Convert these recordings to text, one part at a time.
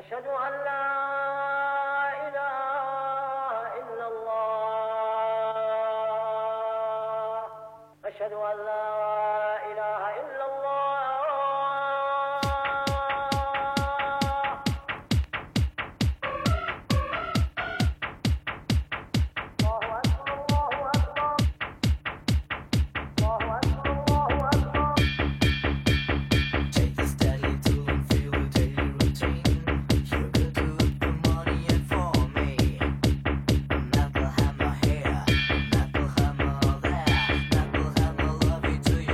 أشهد أن لا إله إلا الله أشهد أن لا إله إلا الله to you.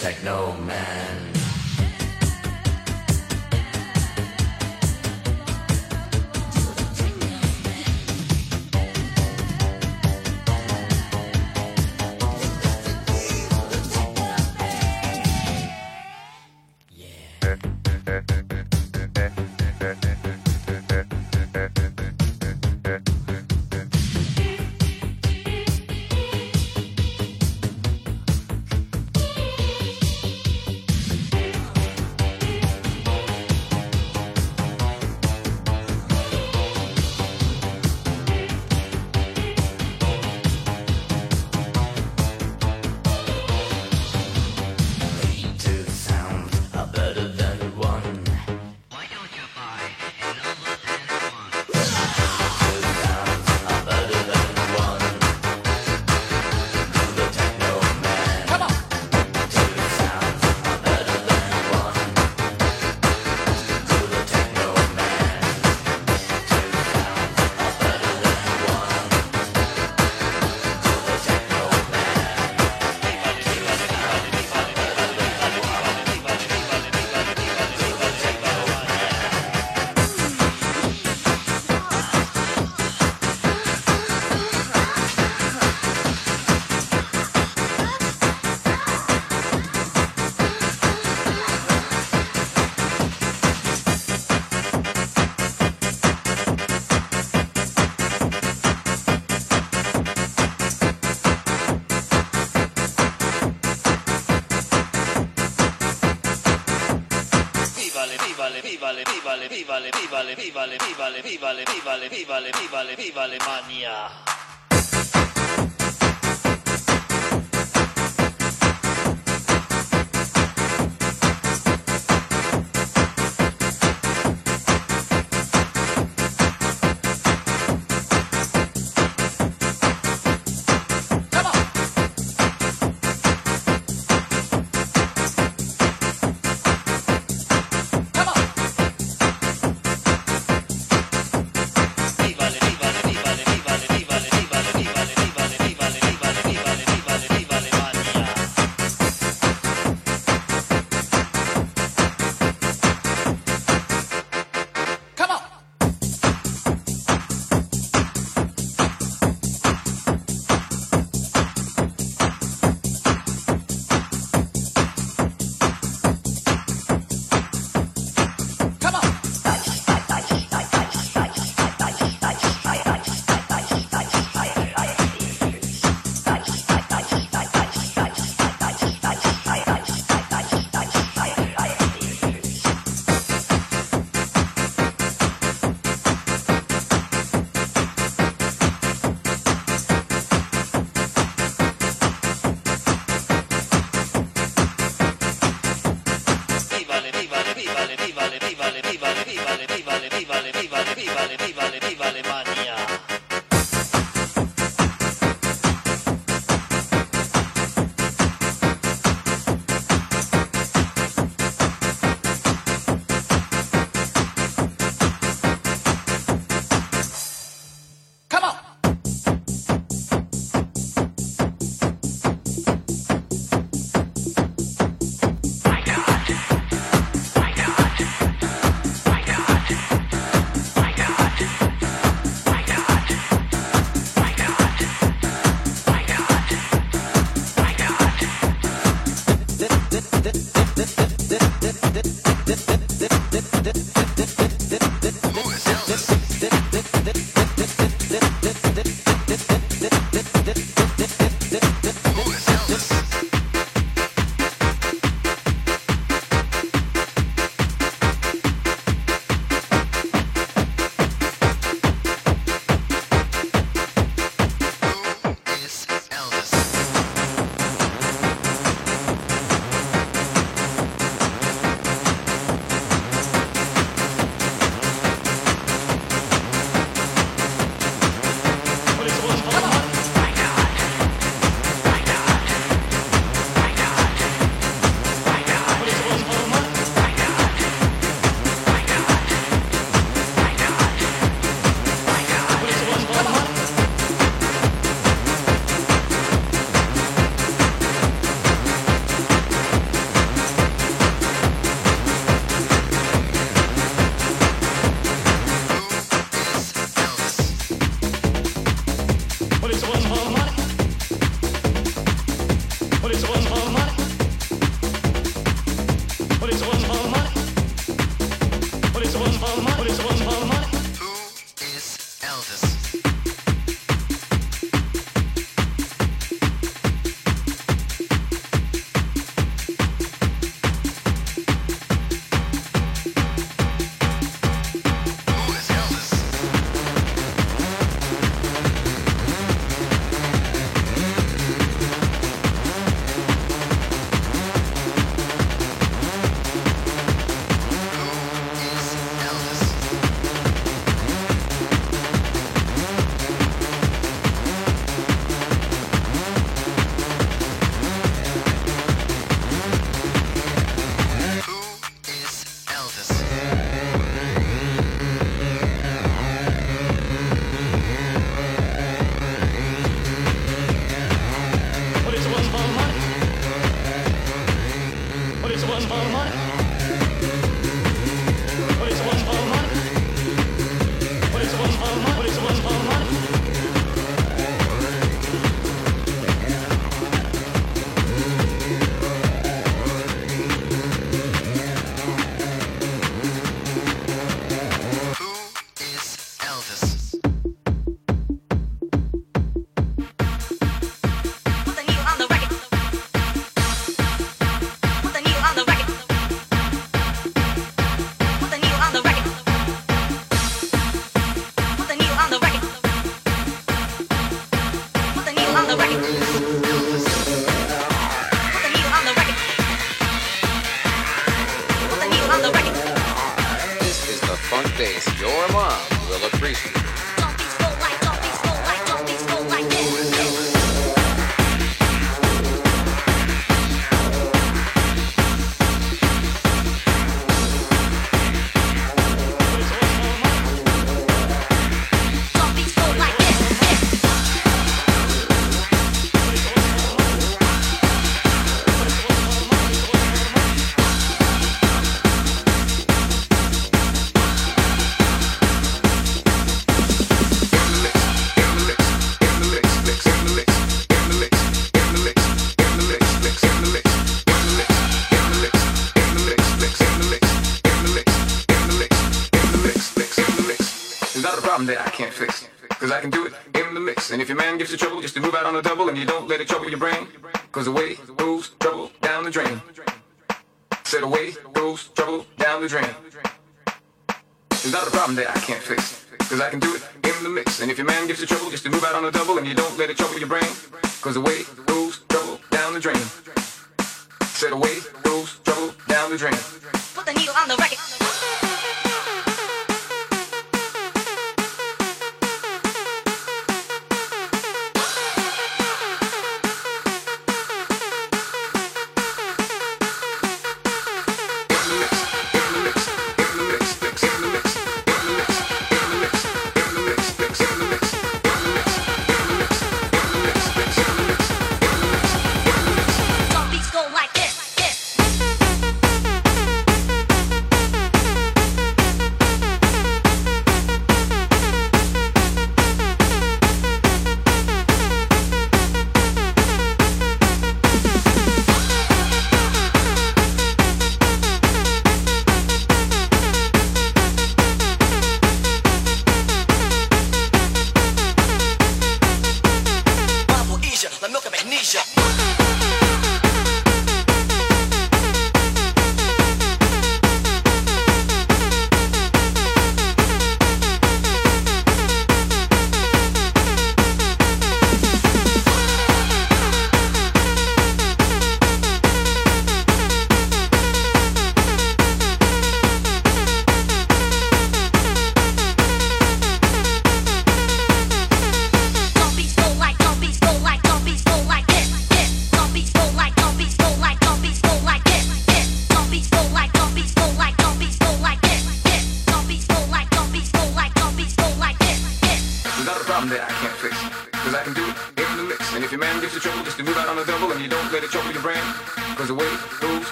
techno man. Viva le mania.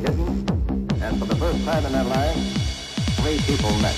very hidden, and for the first time in their lives, three people met.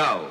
Go.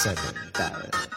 7 barrel.